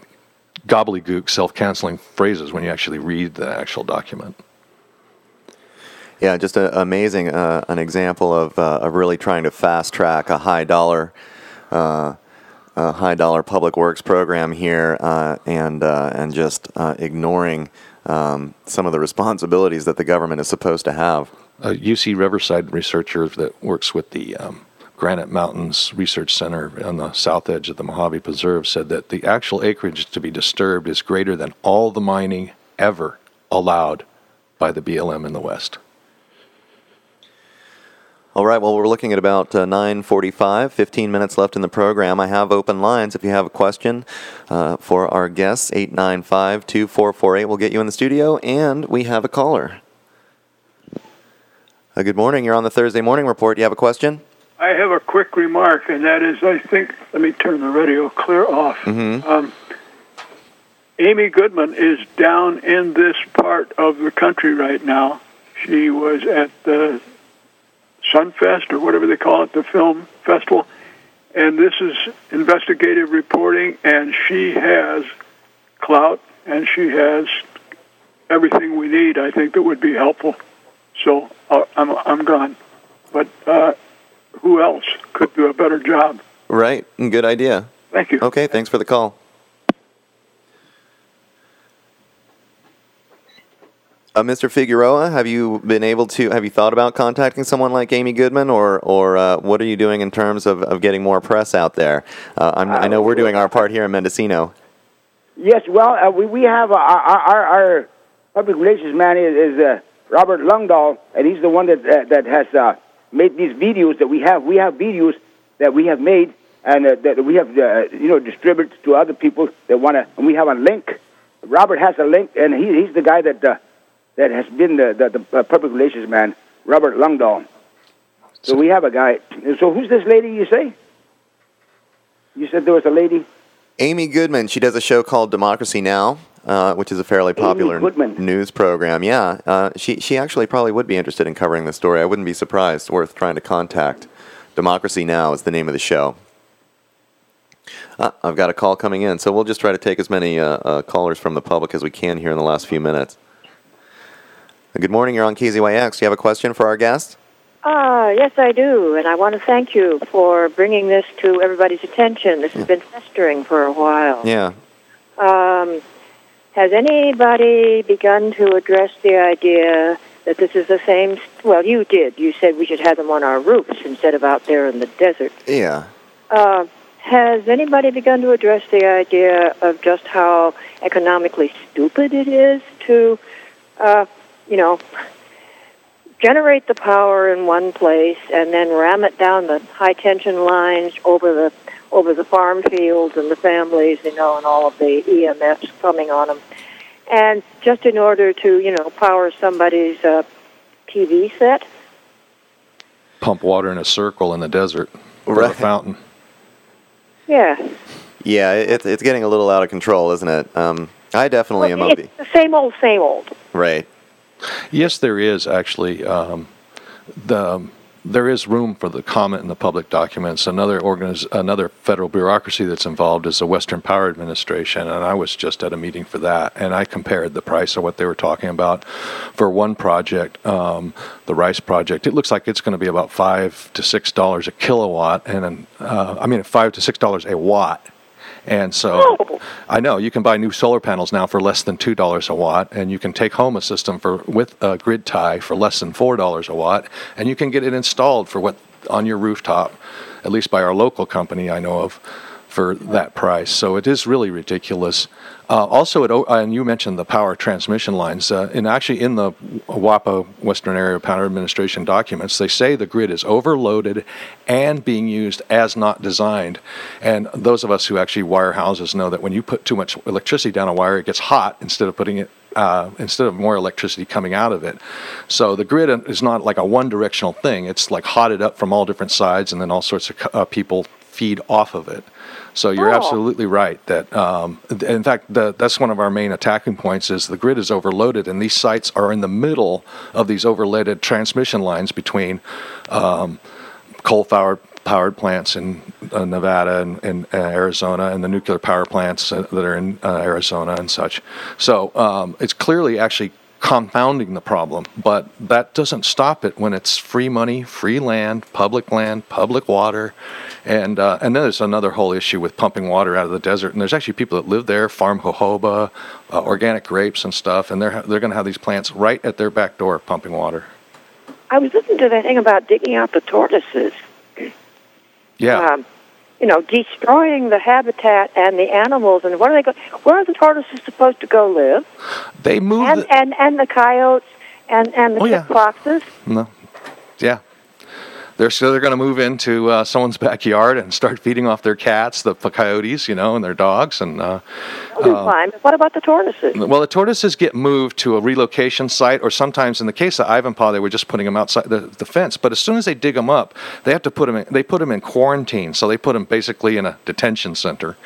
gobbledygook, self-canceling phrases when you actually read the actual document. Yeah, just a, amazing, uh, an example of, uh, of really trying to fast-track a high-dollar uh, a high-dollar public works program here uh, and uh, and just uh, ignoring um, some of the responsibilities that the government is supposed to have. A U C Riverside researcher that works with the um, Granite Mountains Research Center on the south edge of the Mojave Preserve said that the actual acreage to be disturbed is greater than all the mining ever allowed by the B L M in the West. All right, well, we're looking at about uh, nine forty-five, fifteen minutes left in the program. I have open lines if you have a question uh, for our guests. eight nine five, two four four eight will get you in the studio, and we have a caller. Uh, good morning. You're on the Thursday Morning Report. You have a question? I have a quick remark, and that is, I think, let me turn the radio clear off. Mm-hmm. Um, Amy Goodman is down in this part of the country right now. She was at the Sunfest, or whatever they call it, the film festival. And this is investigative reporting, and she has clout, and she has everything we need, I think, that would be helpful. So uh, I'm I'm gone. But uh, who else could do a better job? Right. Good idea. Thank you. Okay, thanks for the call. Uh, Mister Figueroa, have you been able to, have you thought about contacting someone like Amy Goodman, or or uh, what are you doing in terms of, of getting more press out there? Uh, I'm, I know we're doing our part here in Mendocino. Yes, well, uh, we, we have uh, our, our our public relations man is, is uh, Robert Lundahl, and he's the one that uh, that has uh, made these videos that we have. We have videos that we have made and uh, that we have uh, you know distributed to other people that want to, and we have a link. Robert has a link, and he he's the guy that... Uh, That has been the, the, the public relations man, Robert Lundahl. So, so we have a guy. So who's this lady you say? You said there was a lady? Amy Goodman. She does a show called Democracy Now!, uh, which is a fairly popular n- news program. Yeah, uh, she, she actually probably would be interested in covering this story. I wouldn't be surprised. Worth trying to contact. Democracy Now! Is the name of the show. Uh, I've got a call coming in, so we'll just try to take as many uh, uh, callers from the public as we can here in the last few minutes. Good morning. You're on K Z Y X. Do you have a question for our guest? Uh, yes, I do, and I want to thank you for bringing this to everybody's attention. This has been festering for a while. Yeah. Um, has anybody begun to address the idea that this is the same... Well, you did. You said we should have them on our roofs instead of out there in the desert. Yeah. Uh, has anybody begun to address the idea of just how economically stupid it is to... Uh, you know, generate the power in one place and then ram it down the high-tension lines over the over the farm fields and the families, you know, and all of the E M Fs coming on them. And just in order to, you know, power somebody's uh, T V set. Pump water in a circle in the desert over right. A fountain. Yeah. Yeah, it's, it's getting a little out of control, isn't it? Um, I definitely well, am... It's ob- the same old, same old. Right. Yes, there is actually. Um, the there is room for the comment in the public documents. Another organiz- another federal bureaucracy that's involved is the Western Power Administration, and I was just at a meeting for that, and I compared the price of what they were talking about for one project, um, the Rice Project. It looks like it's going to be about five to six dollars a kilowatt, and uh, I mean five to six dollars a watt. And so, oh. I know, you can buy new solar panels now for less than two dollars a watt, and you can take home a system for with a grid tie for less than four dollars a watt, and you can get it installed for what on your rooftop, at least by our local company I know of, for that price. So it is really ridiculous. Uh, also, it, and you mentioned the power transmission lines, uh, and actually in the WAPA, Western Area Power Administration documents, they say the grid is overloaded and being used as not designed. And those of us who actually wire houses know that when you put too much electricity down a wire, it gets hot instead of putting it Uh, instead of more electricity coming out of it. So the grid is not like a one-directional thing. It's like hotted up from all different sides, and then all sorts of uh, people feed off of it. So you're oh. absolutely right that, um, in fact, the, that's one of our main attacking points is the grid is overloaded, and these sites are in the middle of these overloaded transmission lines between um, coal-fired powered plants in uh, Nevada and, and uh, Arizona, and the nuclear power plants uh, that are in uh, Arizona and such. So um, it's clearly actually compounding the problem, but that doesn't stop it when it's free money, free land, public land, public water, and uh, and then there's another whole issue with pumping water out of the desert. And there's actually people that live there, farm jojoba, uh, organic grapes and stuff, and they're they're going to have these plants right at their back door pumping water. I was listening to that thing about digging out the tortoises. Yeah, um, you know, destroying the habitat and the animals, and what are they go? Where are the tortoises supposed to go live? They move, and the, and, and the coyotes and and the oh, yeah. foxes. No, yeah, they're so they're going to move into uh, someone's backyard and start feeding off their cats, the coyotes, you know, and their dogs, and. Uh, uh, fine. What about the tortoises? Well, the tortoises get moved to a relocation site, or sometimes, in the case of Ivanpah, they were just putting them outside the, the fence. But as soon as they dig them up, they have to put them. In, they put them in quarantine, so they put them basically in a detention center,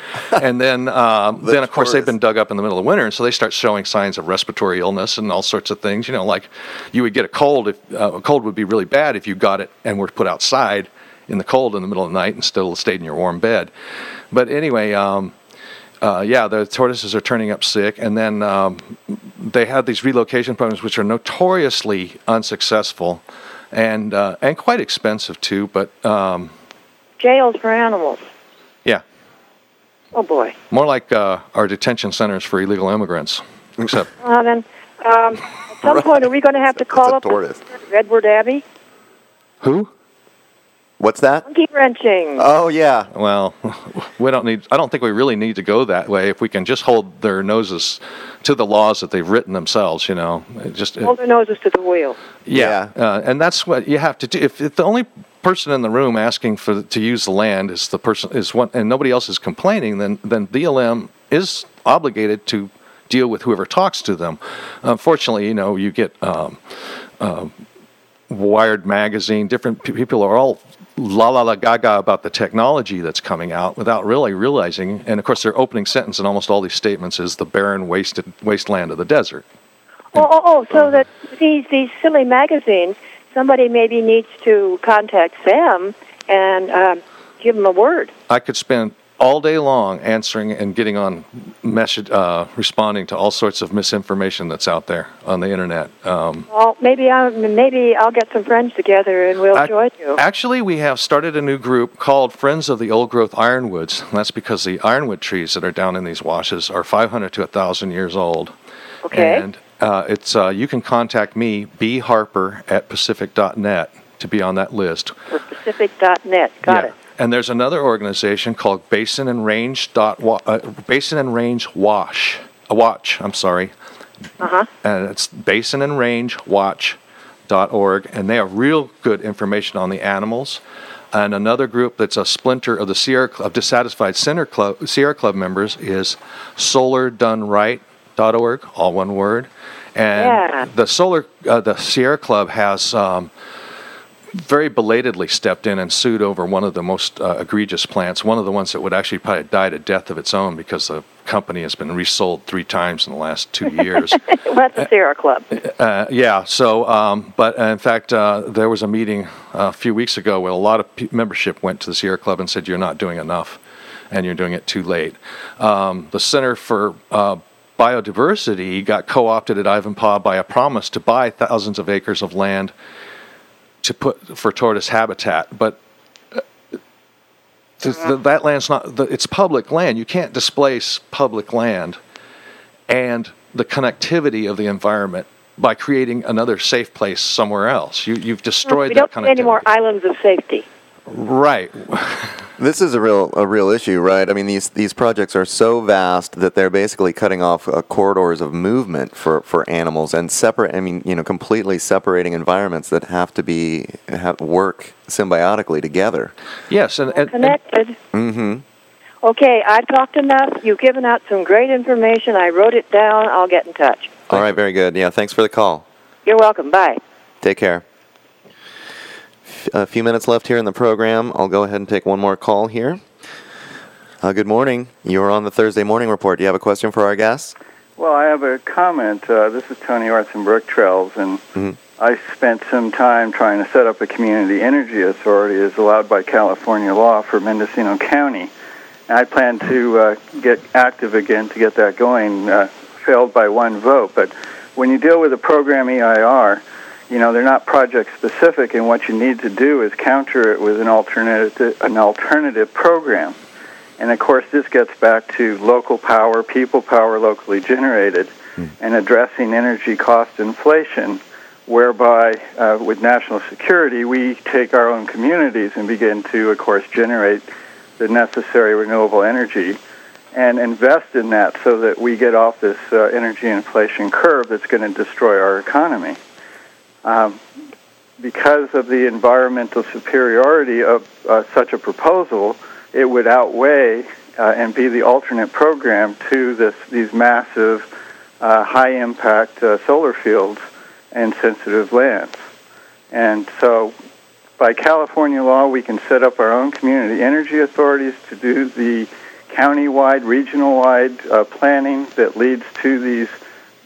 and then um, the then of course tortoise. They've been dug up in the middle of winter, and so they start showing signs of respiratory illness and all sorts of things. You know, like you would get a cold. If uh, a cold would be really bad if you got it and were put outside in the cold in the middle of the night and still stayed in your warm bed. But anyway. Um, Uh, yeah, the tortoises are turning up sick, and then um, they have these relocation programs, which are notoriously unsuccessful, and uh, and quite expensive too. But um, jails for animals. Yeah. Oh boy. More like uh, our detention centers for illegal immigrants. Except. Well, then, um, at some right. point, are we going to have to call up Redwood Abbey? Who? What's that? Monkey wrenching. Oh, yeah. Well, we don't need. I don't think we really need to go that way if we can just hold their noses to the laws that they've written themselves, you know. Just hold their noses to the wheel. Yeah. yeah. Uh, and that's what you have to do. If, if the only person in the room asking for to use the land is the person is one, and nobody else is complaining, then then D L M is obligated to deal with whoever talks to them. Unfortunately, you know, you get um, uh, Wired magazine. Different people are all la la la gaga about the technology that's coming out without really realizing, and of course their opening sentence in almost all these statements is the barren wasted wasteland of the desert. Oh, oh, oh so that these these silly magazines, somebody maybe needs to contact them and um, give them a word. I could spend all day long answering and getting on message, uh, responding to all sorts of misinformation that's out there on the internet. Um, well, maybe I'll, maybe I'll get some friends together and we'll I, join you. Actually, we have started a new group called Friends of the Old Growth Ironwoods. And that's because the ironwood trees that are down in these washes are five hundred to one thousand years old. Okay. And uh, it's uh, you can contact me, b harper at pacific dot net, to be on that list. For pacific dot net, got yeah. it. And there's another organization called Basin and Range dot wa- uh, Basin and Range Wash a uh, Watch. I'm sorry. Uh huh. And it's Basin and Range Watch dot org, and they have real good information on the animals. And another group that's a splinter of the Sierra of dissatisfied Center Club Sierra Club members is solar done right dot org, all one word. And yeah. the solar uh, the Sierra Club has. Um, very belatedly stepped in and sued over one of the most uh, egregious plants, one of the ones that would actually probably die to death of its own because the company has been resold three times in the last two years. Well, that's the Sierra Club. Uh, yeah, so, um, but in fact, uh, there was a meeting a few weeks ago where a lot of p- membership went to the Sierra Club and said, you're not doing enough and you're doing it too late. Um, the Center for uh, Biodiversity got co-opted at Ivanpah by a promise to buy thousands of acres of land to put for tortoise habitat, but uh, th- th- that land's not, th- it's public land. You can't displace public land and the connectivity of the environment by creating another safe place somewhere else. You, you've destroyed well, that connectivity. We don't need any more islands of safety. Right. This is a real a real issue, right? I mean, these, these projects are so vast that they're basically cutting off uh, corridors of movement for, for animals and separate. I mean, you know, completely separating environments that have to be have work symbiotically together. Yes, and, and connected. And, mm-hmm. Okay, I've talked enough. You've given out some great information. I wrote it down. I'll get in touch. All right, very good. Yeah, thanks for the call. You're welcome. Bye. Take care. A few minutes left here in the program. I'll go ahead and take one more call here. Uh, good morning. You're on the Thursday Morning Report. Do you have a question for our guests? Well, I have a comment. Uh, this is Tony Arts and Brook Trails, and mm-hmm. I spent some time trying to set up a community energy authority as allowed by California law for Mendocino County. And I plan to uh, get active again to get that going, uh, failed by one vote. But when you deal with a program E I R, you know, they're not project-specific, and what you need to do is counter it with an alternative, an alternative program. And, of course, this gets back to local power, people power locally generated, mm. and addressing energy cost inflation, whereby uh, with national security we take our own communities and begin to, of course, generate the necessary renewable energy and invest in that so that we get off this uh, energy inflation curve that's going to destroy our economy. Um, because of the environmental superiority of uh, such a proposal, it would outweigh uh, and be the alternate program to this, these massive, uh, high-impact uh, solar fields and sensitive lands. And so by California law, we can set up our own community energy authorities to do the county-wide, regional-wide uh, planning that leads to these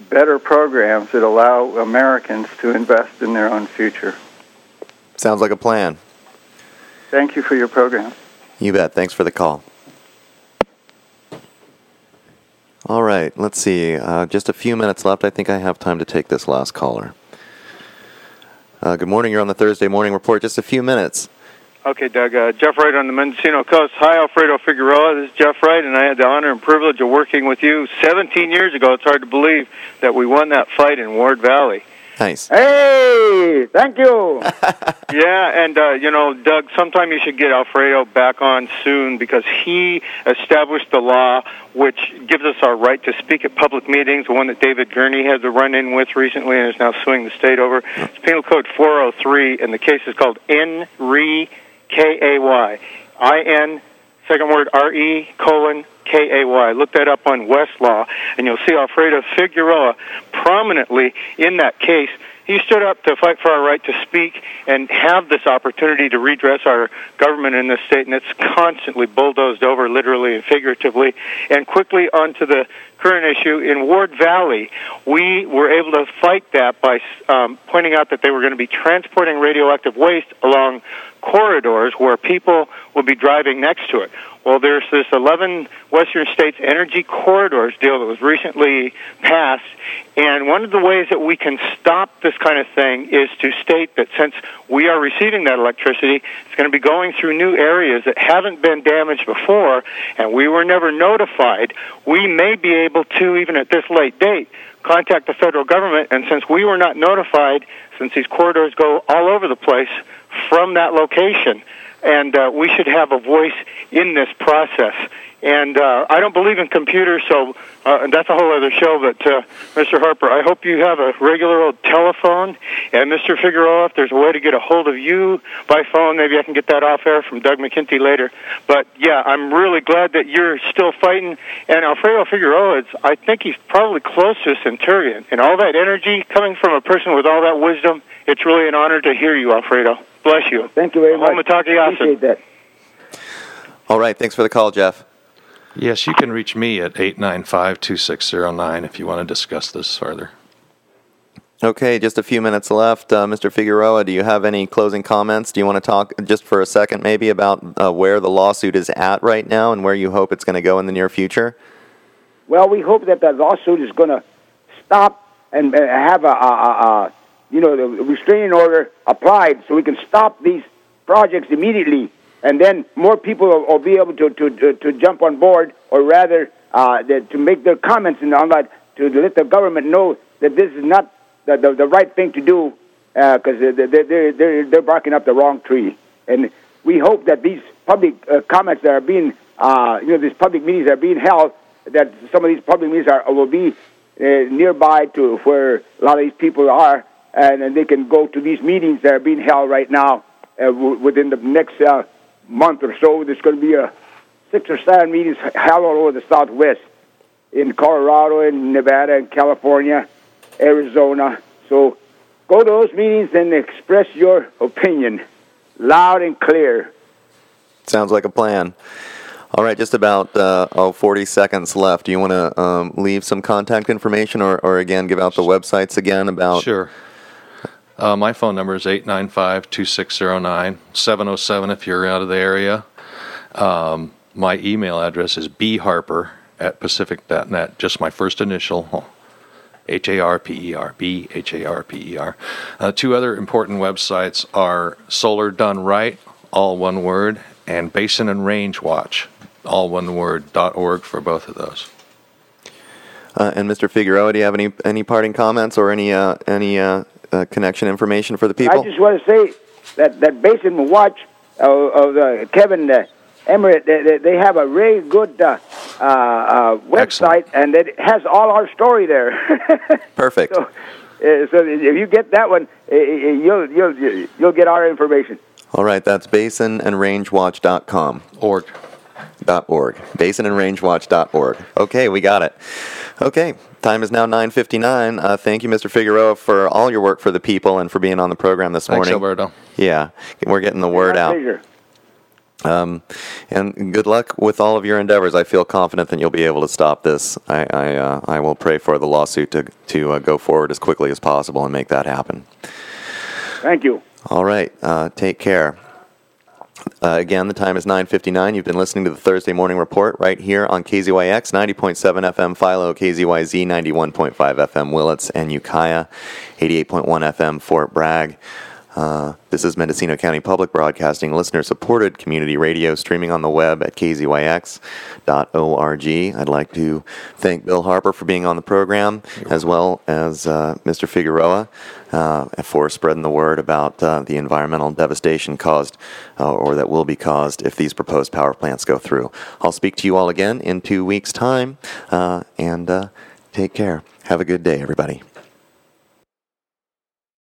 better programs that allow Americans to invest in their own future. Sounds like a plan. Thank you for your program. You bet. Thanks for the call. All right, let's see. Uh, just a few minutes left. I think I have time to take this last caller. Uh, good morning. You're on the Thursday Morning Report. Just a few minutes. Okay, Doug. Uh, Jeff Wright on the Mendocino Coast. Hi, Alfredo Figueroa. This is Jeff Wright, and I had the honor and privilege of working with you seventeen years ago. It's hard to believe that we won that fight in Ward Valley. Nice. Hey, thank you. Yeah, and, uh, you know, Doug, sometime you should get Alfredo back on soon because he established the law which gives us our right to speak at public meetings, the one that David Gurney had the run-in with recently and is now suing the state over. It's Penal Code four oh three, and the case is called N R E K A Y. I N, second word, R E, colon, K A Y. Look that up on Westlaw, and you'll see Alfredo Figueroa prominently in that case. He stood up to fight for our right to speak and have this opportunity to redress our government in this state, and it's constantly bulldozed over, literally and figuratively. And quickly onto the current issue, in Ward Valley, we were able to fight that by um, pointing out that they were going to be transporting radioactive waste along corridors where people would be driving next to it. Well, there's this eleven Western States Energy Corridors deal that was recently passed, and one of the ways that we can stop this kind of thing is to state that since we are receiving that electricity, it's going to be going through new areas that haven't been damaged before, and we were never notified, we may be able to, even at this late date, contact the federal government, and since we were not notified, since these corridors go all over the place from that location, and uh, we should have a voice in this process. And uh, I don't believe in computers, so uh, that's a whole other show, but uh, Mister Harper, I hope you have a regular old telephone, and Mister Figueroa, if there's a way to get a hold of you by phone, maybe I can get that off air from Doug McKenty later. But, yeah, I'm really glad that you're still fighting, and Alfredo Figueroa, is, I think he's probably close to a centurion, and all that energy coming from a person with all that wisdom, it's really an honor to hear you, Alfredo. Bless you. Thank you very much. Appreciate that. All right. Thanks for the call, Jeff. Yes, you can reach me at eight nine five, two six zero nine if you want to discuss this further. Okay, just a few minutes left. Uh, Mister Figueroa, do you have any closing comments? Do you want to talk just for a second maybe about uh, where the lawsuit is at right now and where you hope it's going to go in the near future? Well, we hope that the lawsuit is going to stop and have a... a, a, a you know, the restraining order applied so we can stop these projects immediately, and then more people will, will be able to, to, to jump on board, or rather uh, the, to make their comments and on that, to let the government know that this is not the, the, the right thing to do because uh, they're, they're, they're, they're barking up the wrong tree. And we hope that these public uh, comments that are being, uh, you know, these public meetings that are being held, that some of these public meetings are, will be uh, nearby to where a lot of these people are, And, and they can go to these meetings that are being held right now. Uh, w- within the next uh, month or so, there's going to be a six or seven meetings held all over the Southwest, in Colorado, in Nevada, in California, Arizona. So go to those meetings and express your opinion loud and clear. Sounds like a plan. All right, just about uh, oh, forty seconds left. Do you want to um, leave some contact information or, or, again, give out the websites again about... Sure. Uh, my phone number is eight nine five, two six zero nine, seven oh seven if you're out of the area. Um, my email address is b harper at pacific dot net, just my first initial, H A R P E R, B H A R P E R. Uh, two other important websites are Solar Done Right, all one word, and Basin and Range Watch, all one word, dot org for both of those. Uh, and Mister Figueroa, do you have any any parting comments or any uh, any uh, uh, connection information for the people? I just want to say that, that Basin Watch uh, of uh, Kevin uh, Emmerich, they, they have a really good uh, uh, website, Excellent. And it has all our story there. Perfect. So, uh, so if you get that one, uh, you'll you'll you'll get our information. All right, that's basin and range watch dot com. Org. Dot org. basin and range watch dot org. Okay, we got it. Okay, time is now nine fifty-nine. Uh, thank you, Mister Figueroa, for all your work for the people and for being on the program this morning. Thanks, Alberto. Yeah, we're getting the word out. My pleasure. Um, and good luck with all of your endeavors. I feel confident that you'll be able to stop this. I I, uh, I will pray for the lawsuit to, to uh, go forward as quickly as possible and make that happen. Thank you. All right, uh, take care. Uh, again, the time is nine fifty-nine. You've been listening to the Thursday Morning Report right here on K Z Y X, ninety point seven F M, Philo, K Z Y Z, ninety-one point five F M, Willits and Ukiah, eighty-eight point one F M, Fort Bragg. Uh, this is Mendocino County Public Broadcasting, listener-supported community radio, streaming on the web at k z y x dot org. I'd like to thank Bill Harper for being on the program, as well as uh, Mister Figueroa uh, for spreading the word about uh, the environmental devastation caused uh, or that will be caused if these proposed power plants go through. I'll speak to you all again in two weeks' time, uh, and uh, take care. Have a good day, everybody.